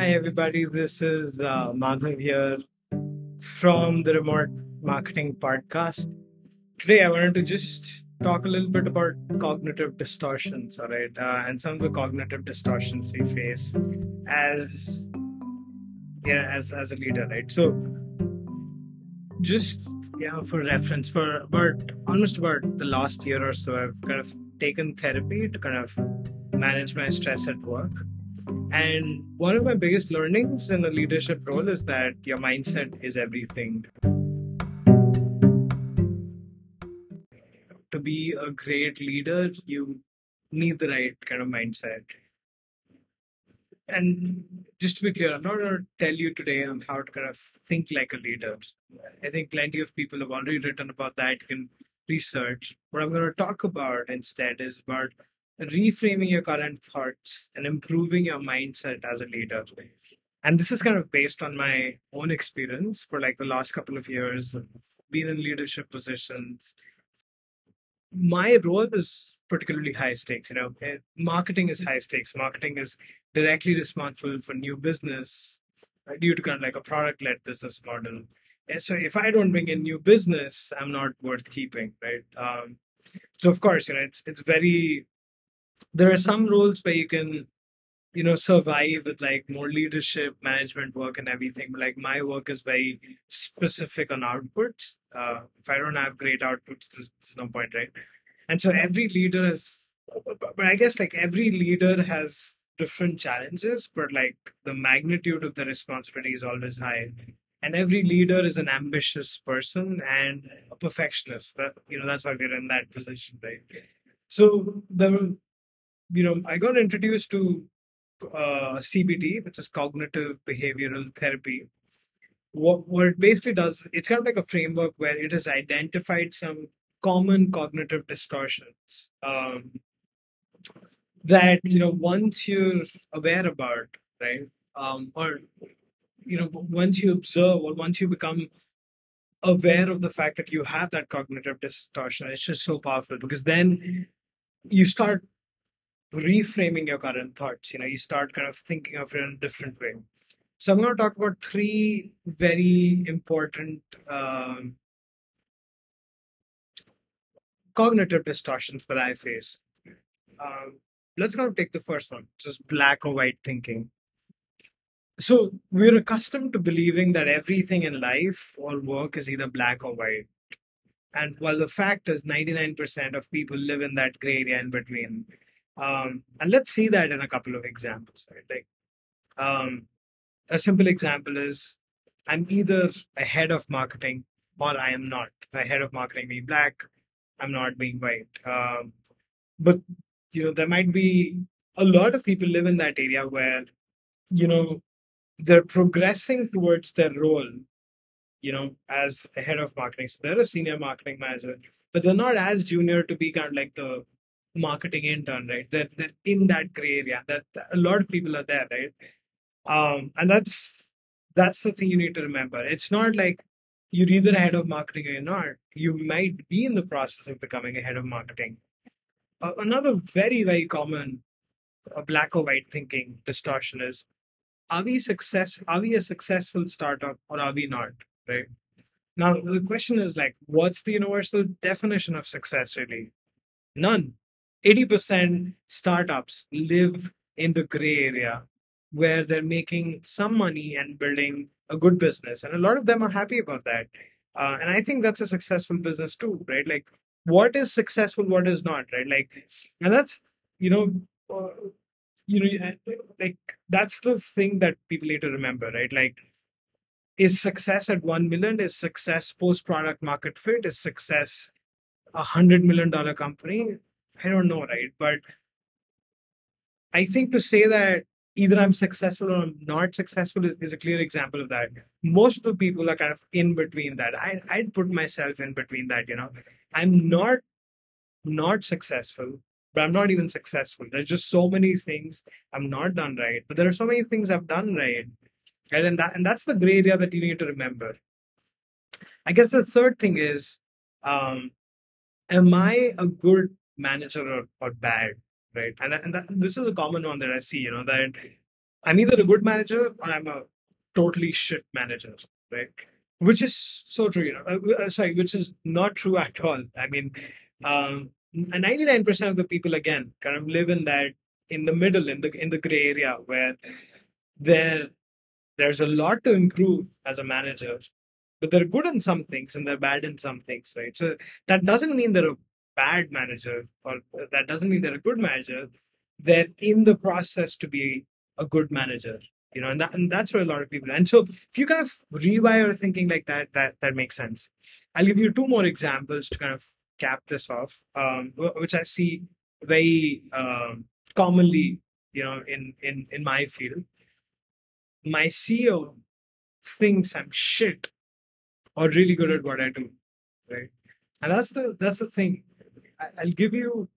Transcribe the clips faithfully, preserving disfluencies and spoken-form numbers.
Hi everybody, this is uh, Madhav here from the Remote Marketing Podcast. Today I wanted to just talk a little bit about cognitive distortions, all right, uh, and some of the cognitive distortions we face as yeah, as as a leader, right? So just yeah, for reference, for about almost about the last year or so, I've kind of taken therapy to kind of manage my stress at work. And one of my biggest learnings in the leadership role is that your mindset is everything. To be a great leader, you need the right kind of mindset. And just to be clear, I'm not going to tell you today on how to kind of think like a leader. I think plenty of people have already written about that. You can research. What I'm going to talk about instead is about reframing your current thoughts and improving your mindset as a leader. And this is kind of based on my own experience for like the last couple of years. I've been in leadership positions. My role is particularly high stakes. You know, marketing is high stakes. Marketing is directly responsible for new business due to kind of like a product-led business model. And so if I don't bring in new business, I'm not worth keeping, right? Um, so of course, you know, it's it's very... There are some roles where you can, you know, survive with like more leadership, management work and everything. But like my work is very specific on outputs. Uh, if I don't have great outputs, there's, there's no point, right? And so every leader has, but I guess like every leader has different challenges, but like the magnitude of the responsibility is always high. And every leader is an ambitious person and a perfectionist. That, you know, that's why we're in that position, right? So the... You know, I got introduced to uh, C B T, which is Cognitive Behavioral Therapy. What, what it basically does, it's kind of like a framework where it has identified some common cognitive distortions um, that, you know, once you're aware about, right, um, or, you know, once you observe or once you become aware of the fact that you have that cognitive distortion, it's just so powerful because then you start reframing your current thoughts. You know, you start kind of thinking of it in a different way. So I'm going to talk about three very important um, cognitive distortions that I face. Um, let's kind of take the first one, which is black or white thinking. So we're accustomed to believing that everything in life or work is either black or white. And while the fact is ninety-nine percent of people live in that gray area in between. Um, and let's see that in a couple of examples, right? Like um, a simple example is I'm either a head of marketing or I am not. The head of marketing being black, I'm not being white. Um, but, you know, there might be a lot of people live in that area where, you know, they're progressing towards their role, you know, as a head of marketing. So they're a senior marketing manager, but they're not as junior to be kind of like the marketing intern, right? They're, they're in that gray area. That a lot of people are there, right? Um, and that's that's the thing you need to remember. It's not like you're either a head of marketing or you're not. You might be in the process of becoming a head of marketing. Uh, another very, very common uh, black or white thinking distortion is, are we success? Are we a successful startup or are we not, right? Now, the question is like, what's the universal definition of success really? None. eighty percent startups live in the gray area where they're making some money and building a good business. And a lot of them are happy about that. Uh, and I think that's a successful business too, right? Like what is successful, what is not, right? Like, and that's, you know, uh, you know, like that's the thing that people need to remember, right? Like is success at one million? Is success post-product market fit? Is success a hundred million dollar company? I don't know, right? But I think to say that either I'm successful or I'm not successful is, is a clear example of that. Most of the people are kind of in between that. I, I'd put myself in between that, you know. I'm not, not successful, but I'm not even successful. There's just so many things I'm not done right, but there are so many things I've done right. right? And, that, and that's the gray area that you need to remember. I guess the third thing is, um, am I a good manager or, or bad, right? And, that, and that, this is a common one that I see, you know, that I'm either a good manager or I'm a totally shit manager, right? Which is so true, you know. Uh, sorry, which is not true at all. I mean, um, ninety-nine percent of the people, again, kind of live in that, in the middle, in the in the gray area where there there's a lot to improve as a manager, but they're good in some things and they're bad in some things, right? So that doesn't mean they're a bad manager, or that doesn't mean they're a good manager. They're in the process to be a good manager, you know, and, that, and that's where a lot of people. And so if you kind of rewire thinking like that, that, that makes sense. I'll give you two more examples to kind of cap this off, um, which I see very um, commonly, you know, in, in, in my field. My C E O thinks I'm shit or really good at what I do, right? And that's the, that's the thing. I, I'll give you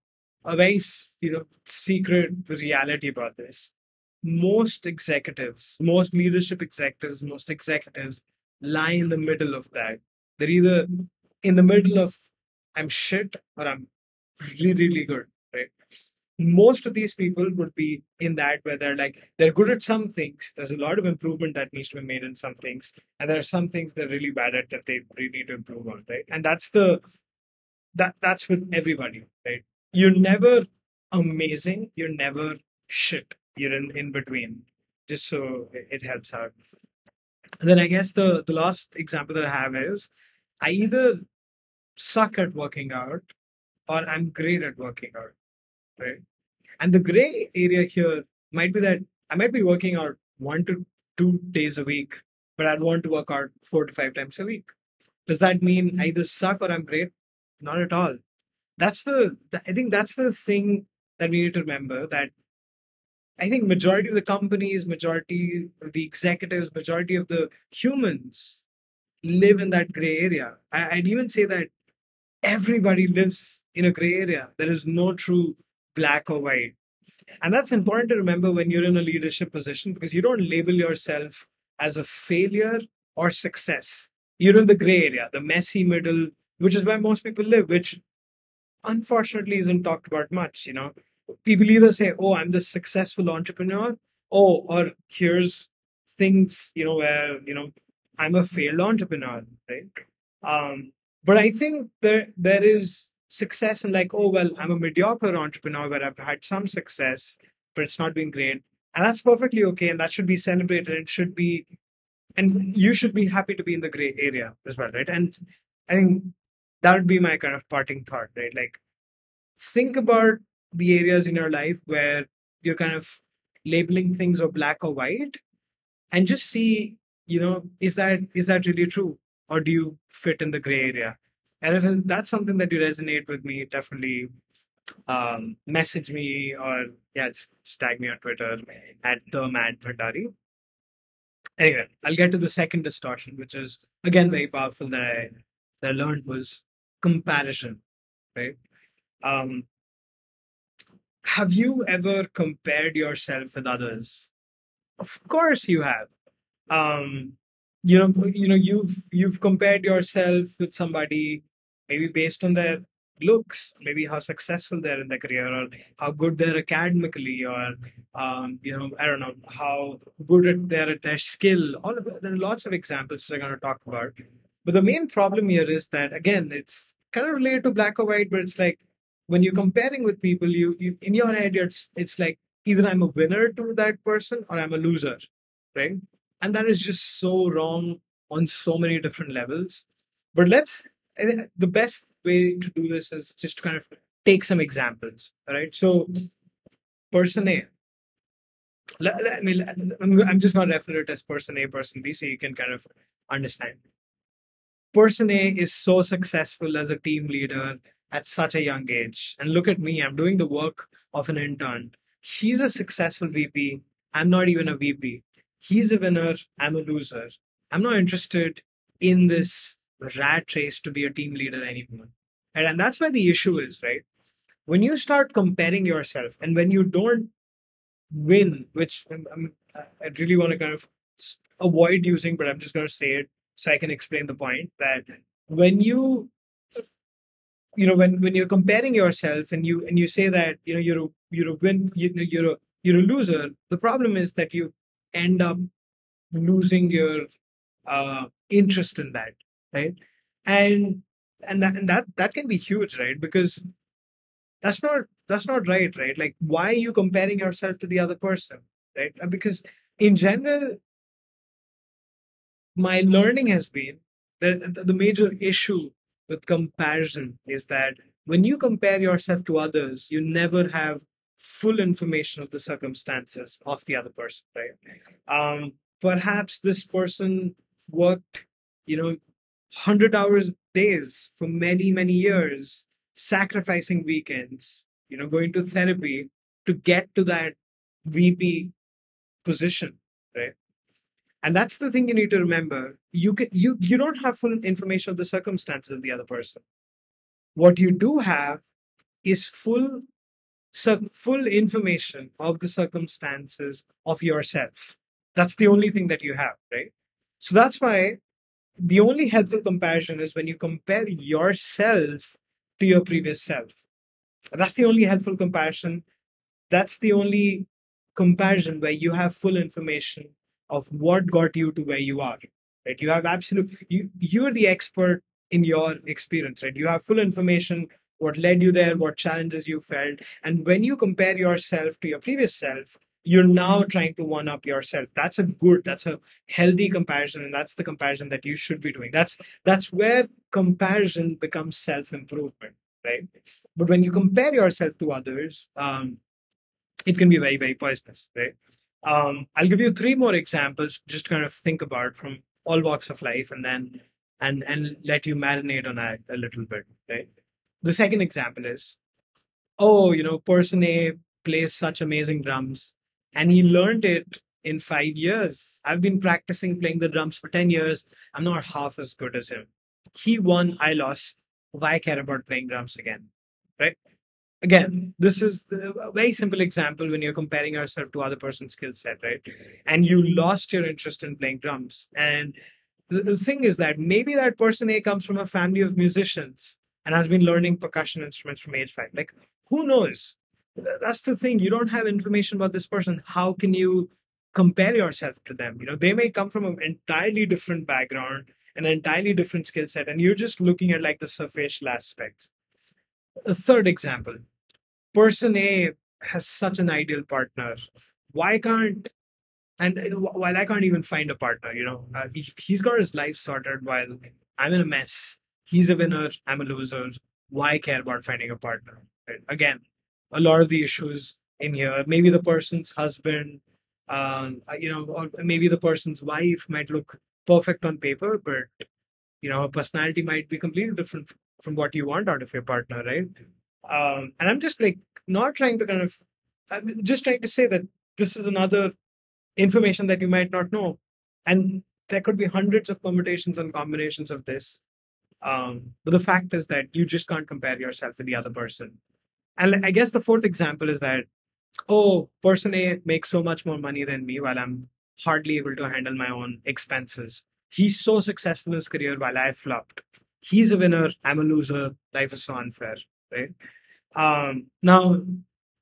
a very, you know, secret reality about this. Most executives, most leadership executives, most executives lie in the middle of that. They're either in the middle of I'm shit or I'm really, really good, right? Most of these people would be in that where they're like, they're good at some things. There's a lot of improvement that needs to be made in some things. And there are some things they're really bad at that they really need to improve on, right? And that's the, that that's with everybody, right? You're never amazing. You're never shit. You're in, in between, just so it helps out. And then I guess the, the last example that I have is I either suck at working out or I'm great at working out, right? And the gray area here might be that I might be working out one to two days a week, but I'd want to work out four to five times a week. Does that mean I either suck or I'm great? Not at all. That's the, I think that's the thing that we need to remember, that I think majority of the companies, majority of the executives, majority of the humans live in that gray area. I, I'd even say that everybody lives in a gray area. There is no true black or white. And that's important to remember when you're in a leadership position, because you don't label yourself as a failure or success. You're in the gray area, the messy middle, which is where most people live, which unfortunately isn't talked about much, you know. People either say, oh, I'm this successful entrepreneur, oh, or here's things, you know, where, you know, I'm a failed entrepreneur, right? Um, but I think there there is success in like, oh, well, I'm a mediocre entrepreneur where I've had some success, but it's not been great. And that's perfectly okay. And that should be celebrated. It should be, and you should be happy to be in the gray area as well, right? And I think that would be my kind of parting thought, right? Like, think about the areas in your life where you're kind of labeling things or black or white, and just see, you know, is that is that really true, or do you fit in the gray area? And if that's something that you resonate with me, definitely um, message me, or yeah, just, just tag me on Twitter at TheMadBhandari. Anyway, I'll get to the second distortion, which is again very powerful that I that I learned was comparison, right? Um, Have you ever compared yourself with others? Of course you have. Um, you know, you know, you've you've compared yourself with somebody, maybe based on their looks, maybe how successful they're in their career, or how good they're academically, or um, you know, I don't know, how good they're at their skill. All of, there are lots of examples which I'm going to talk about. But the main problem here is that, again, it's kind of related to black or white, but it's like, when you're comparing with people, you, you in your head, you're, it's like either I'm a winner to that person or I'm a loser, right? And that is just so wrong on so many different levels. But let's, the best way to do this is just to kind of take some examples, all right? So person A, I mean, I'm just going to refer it as person A, person B, so you can kind of understand. Person A is so successful as a team leader at such a young age. And look at me, I'm doing the work of an intern. He's a successful V P. I'm not even a V P. He's a winner. I'm a loser. I'm not interested in this rat race to be a team leader anymore. And, and that's where the issue is, right? When you start comparing yourself and when you don't win, which I'm, I really want to kind of avoid using, but I'm just going to say it so I can explain the point, that when you You know, when, when you're comparing yourself and you and you say that, you know, you're a, you're a win, you know, you're a, you're a loser. The problem is that you end up losing your uh, interest in that, right? And and that and that that can be huge, right? Because that's not that's not right, right? Like, why are you comparing yourself to the other person, right? Because in general, my learning has been that the major issue with comparison is that when you compare yourself to others, you never have full information of the circumstances of the other person, right? Um, perhaps this person worked, you know, one hundred hours days for many, many years, sacrificing weekends, you know, going to therapy to get to that V P position, right? And that's the thing you need to remember. You can, you, you don't have full information of the circumstances of the other person. What you do have is full, full information of the circumstances of yourself. That's the only thing that you have, right? So that's why the only helpful comparison is when you compare yourself to your previous self. That's the only helpful comparison. That's the only comparison where you have full information of what got you to where you are, right? You have absolute, you, you're the expert in your experience, right? You have full information, what led you there, what challenges you felt. And when you compare yourself to your previous self, you're now trying to one-up yourself. That's a good, that's a healthy comparison. And that's the comparison that you should be doing. That's, that's where comparison becomes self-improvement, right? But when you compare yourself to others, um, it can be very, very poisonous, right? Um, I'll give you three more examples, just kind of think about from all walks of life, and then and and let you marinate on that a little bit, right? The second example is, oh, you know, person A plays such amazing drums and he learned it in five years. I've been practicing playing the drums for ten years. I'm not half as good as him. He won, I lost. Why care about playing drums again, right? Again, this is a very simple example when you're comparing yourself to other person's skill set, right? And you lost your interest in playing drums. And the, the thing is that maybe that person A comes from a family of musicians and has been learning percussion instruments from age five. Like, who knows? That's the thing. You don't have information about this person. How can you compare yourself to them? You know, they may come from an entirely different background, an entirely different skill set, and you're just looking at like the superficial aspects. A third example. Person A has such an ideal partner. Why can't, and while I can't even find a partner, you know, uh, he, he's got his life sorted while I'm in a mess. He's a winner, I'm a loser. Why care about finding a partner? Right? Again, a lot of the issues in here, maybe the person's husband, um, you know, or maybe the person's wife might look perfect on paper, but, you know, her personality might be completely different from what you want out of your partner, right? Um, and I'm just like not trying to kind of, I'm just trying to say that this is another information that you might not know. And there could be hundreds of permutations and combinations of this. Um, but the fact is that you just can't compare yourself to the other person. And I guess the fourth example is that, oh, person A makes so much more money than me while I'm hardly able to handle my own expenses. He's so successful in his career while I flopped. He's a winner, I'm a loser, life is so unfair. Right. Um, now,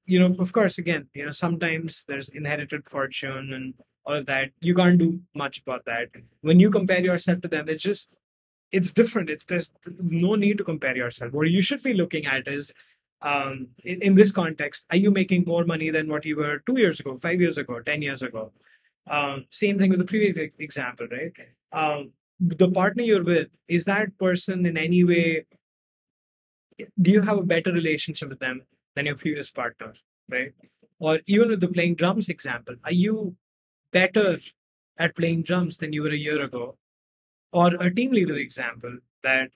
you know, of course, again, you know, sometimes there's inherited fortune and all of that. You can't do much about that. When you compare yourself to them, it's just, it's different. It's, there's no need to compare yourself. What you should be looking at is, um, in, in this context, are you making more money than what you were two years ago, five years ago, ten years ago? Um, same thing with the previous example, right? Um, the partner you're with, is that person in any way, do you have a better relationship with them than your previous partner, right? Or even with the playing drums example, are you better at playing drums than you were a year ago? Or a team leader example, that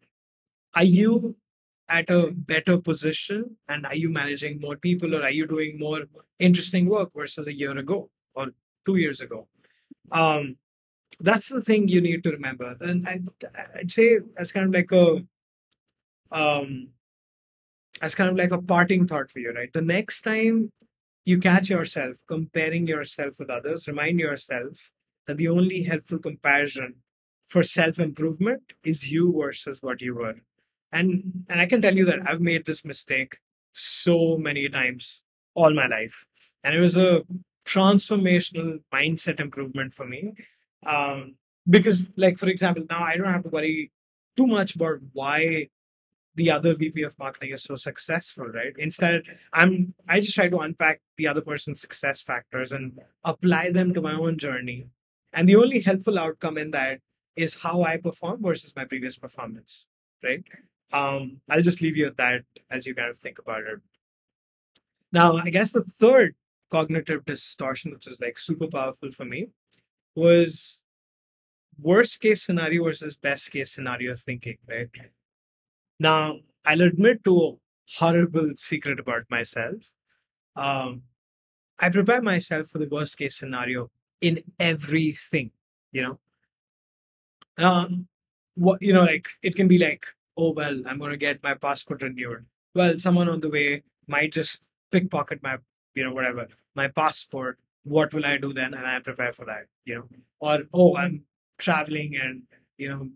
are you at a better position and are you managing more people or are you doing more interesting work versus a year ago or two years ago? Um, that's the thing you need to remember. And I, I'd say that's kind of like a... Um, As kind of like a parting thought for you, right? The next time you catch yourself comparing yourself with others, remind yourself that the only helpful comparison for self-improvement is you versus what you were. And, and I can tell you that I've made this mistake so many times all my life. And it was a transformational mindset improvement for me. Um, because, like, for example, now I don't have to worry too much about why the other V P of marketing is so successful, right? Instead, I'm I just try to unpack the other person's success factors and apply them to my own journey. And the only helpful outcome in that is how I perform versus my previous performance, right? Um, I'll just leave you at that as you kind of think about it. Now, I guess the third cognitive distortion, which is like super powerful for me, was worst case scenario versus best case scenario thinking, right? Now, I'll admit to a horrible secret about myself. Um, I prepare myself for the worst case scenario in everything, you know? Um, what, you know, like, it can be like, oh, well, I'm going to get my passport renewed. Well, someone on the way might just pickpocket my, you know, whatever, my passport. What will I do then? And I prepare for that, you know? Or, oh, I'm traveling and, you know,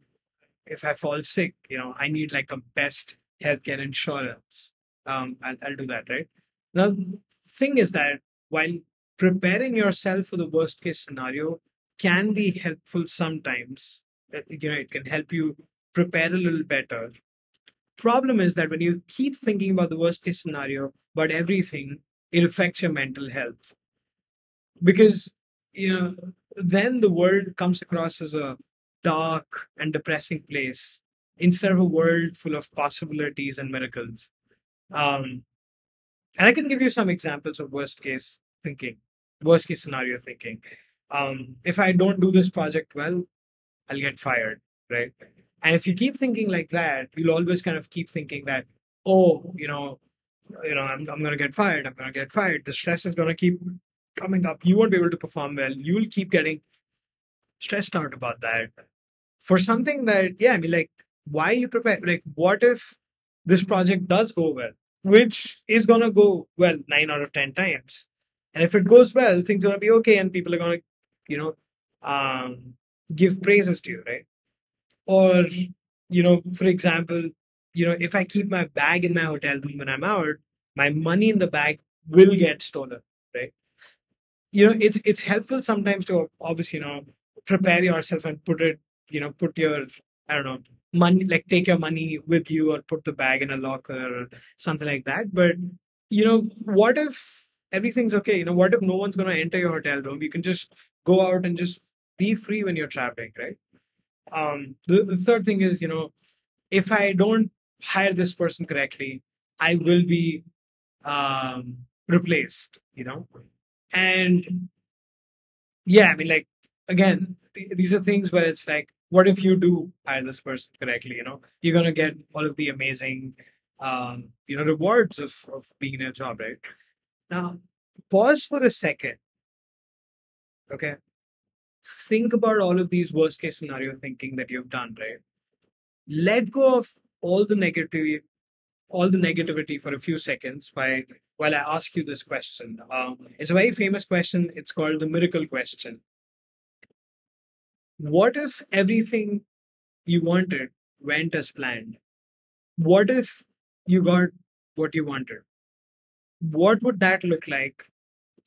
if I fall sick, you know, I need like the best healthcare insurance. Um, I'll, I'll do that, right? Now, the thing is that while preparing yourself for the worst case scenario can be helpful sometimes, you know, it can help you prepare a little better. Problem is that when you keep thinking about the worst case scenario, about everything, it affects your mental health. Because, you know, then the world comes across as a dark and depressing place instead of a world full of possibilities and miracles. Um, and I can give you some examples of worst case thinking, worst case scenario thinking. Um, if I don't do this project well, I'll get fired, right? And if you keep thinking like that, you'll always kind of keep thinking that, oh, you know, you know, I'm, I'm going to get fired. I'm going to get fired. The stress is going to keep coming up. You won't be able to perform well. You'll keep getting stressed out about that. For something that, yeah, I mean, like, why you prepare? Like, what if this project does go well, which is going to go well nine out of ten times. And if it goes well, things are going to be okay. And people are going to, you know, um, give praises to you, right? Or, you know, for example, you know, if I keep my bag in my hotel room when I'm out, my money in the bag will get stolen, right? You know, it's it's helpful sometimes to obviously, you know, prepare yourself and put it, you know, put your, I don't know, money, like take your money with you or put the bag in a locker or something like that. But, you know, what if everything's okay? You know, what if no one's going to enter your hotel room? You can just go out and just be free when you're traveling, right? Um, the, the third thing is, you know, if I don't hire this person correctly, I will be um, replaced, you know? And yeah, I mean, like, again, th- these are things where it's like, what if you do hire this person correctly, you know? You're going to get all of the amazing, um, you know, rewards of, of being in your job, right? Now, pause for a second, okay? Think about all of these worst case scenario thinking that you've done, right? Let go of all the negativity, all the negativity for a few seconds while, while I ask you this question. Um, it's a very famous question. It's called the miracle question. What if everything you wanted went as planned? What if you got what you wanted? What would that look like?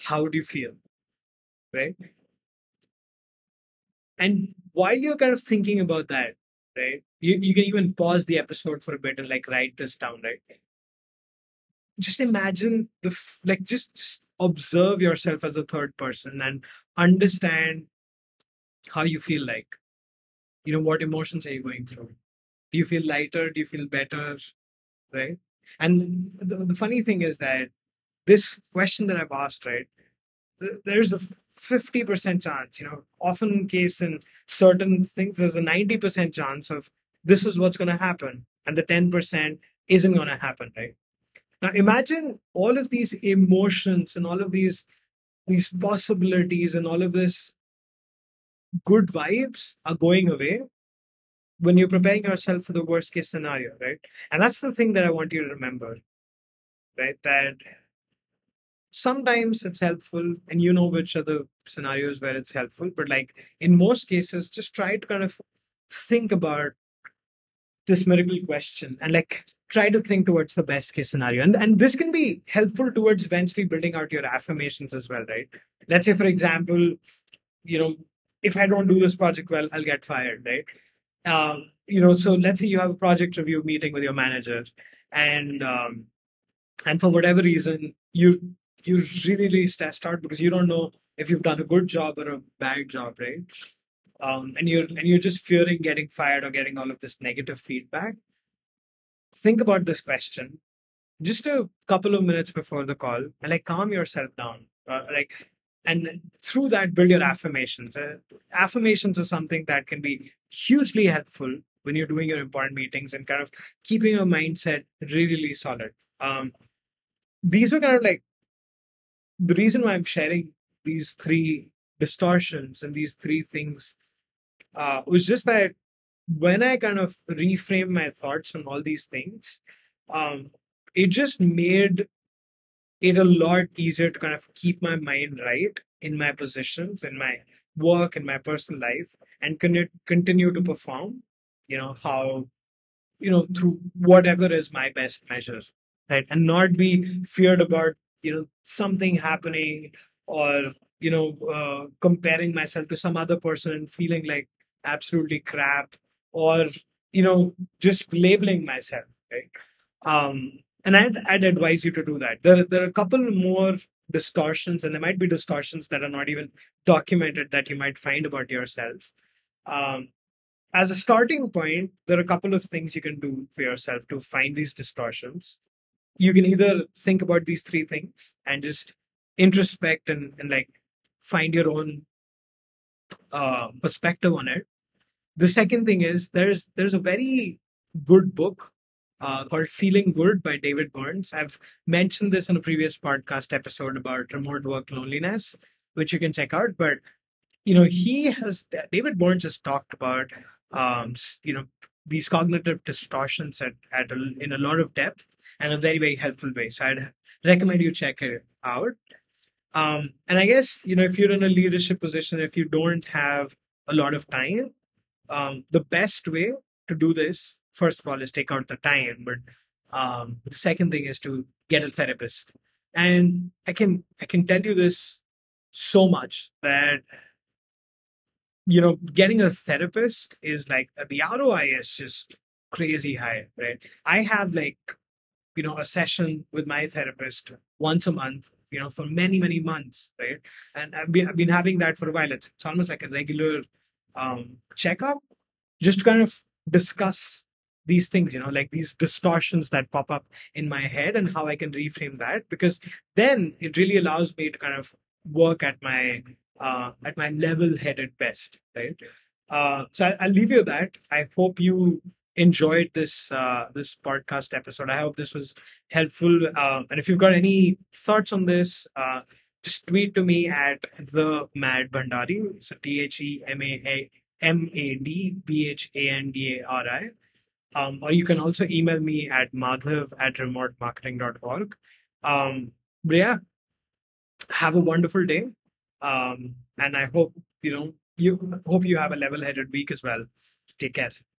How would you feel, right? And while you're kind of thinking about that, right, you, you can even pause the episode for a bit and like write this down, right? Just imagine, the like just, just observe yourself as a third person and understand how you feel like. You know, what emotions are you going through? Do you feel lighter? Do you feel better? Right? And the, the funny thing is that this question that I've asked, right, there's a fifty percent chance, you know, often in case in certain things, there's a ninety percent chance of this is what's going to happen. And the ten percent isn't going to happen, right? Now, imagine all of these emotions and all of these, these possibilities and all of this good vibes are going away when you're preparing yourself for the worst case scenario, right? And that's the thing that I want you to remember, right? That sometimes it's helpful, and you know which are the scenarios where it's helpful, but like in most cases, just try to kind of think about this miracle question and like try to think towards the best case scenario. And, and this can be helpful towards eventually building out your affirmations as well, right? Let's say, for example, you know, if I don't do this project well, I'll get fired, right? Um, you know, so let's say you have a project review meeting with your manager, and um, and for whatever reason, you you're really really stressed out because you don't know if you've done a good job or a bad job, right? Um, and you're and you're just fearing getting fired or getting all of this negative feedback. Think about this question just a couple of minutes before the call, and like calm yourself down, uh, like. And through that, build your affirmations. Uh, affirmations are something that can be hugely helpful when you're doing your important meetings and kind of keeping your mindset really, really solid. Um, these are kind of like the reason why I'm sharing these three distortions and these three things uh, was just that when I kind of reframed my thoughts on all these things, um, it just made it a lot easier to kind of keep my mind right in my positions, in my work, in my personal life, and continue to perform, you know, how, you know, through whatever is my best measure, right? And not be feared about, you know, something happening or, you know, uh, comparing myself to some other person and feeling like absolutely crap or, you know, just labeling myself, right? Um, And I'd, I'd advise you to do that. There, there are a couple more distortions, and there might be distortions that are not even documented that you might find about yourself. Um, as a starting point, there are a couple of things you can do for yourself to find these distortions. You can either think about these three things and just introspect and, and like find your own uh, perspective on it. The second thing is there's there's a very good book Uh, called Feeling Good by David Burns. I've mentioned this in a previous podcast episode about remote work loneliness, which you can check out. But, you know, he has, David Burns has talked about, um, you know, these cognitive distortions at, at a, in a lot of depth and a very, very helpful way. So I'd recommend you check it out. Um, and I guess, you know, if you're in a leadership position, if you don't have a lot of time, um, the best way to do this, first of all, is take out the time. But um, the second thing is to get a therapist. And I can I can tell you this so much that, you know, getting a therapist is like, the R O I is just crazy high, right? I have like, you know, a session with my therapist once a month, you know, for many, many months, right? And I've been, I've been having that for a while. It's, it's almost like a regular um, checkup, just to kind of discuss these things, you know, like these distortions that pop up in my head and how I can reframe that, because then it really allows me to kind of work at my uh, at my level-headed best, right? Uh, so I'll, I'll leave you with that. I hope you enjoyed this uh, this podcast episode. I hope this was helpful. Uh, and if you've got any thoughts on this, uh, just tweet to me at TheMadBhandari. So T H E M A D B H A N D A R I. Um, or you can also email me at madhav at remote marketing dot org. Um, but yeah, have a wonderful day. Um, and I hope, you know, you hope you have a level-headed week as well. Take care.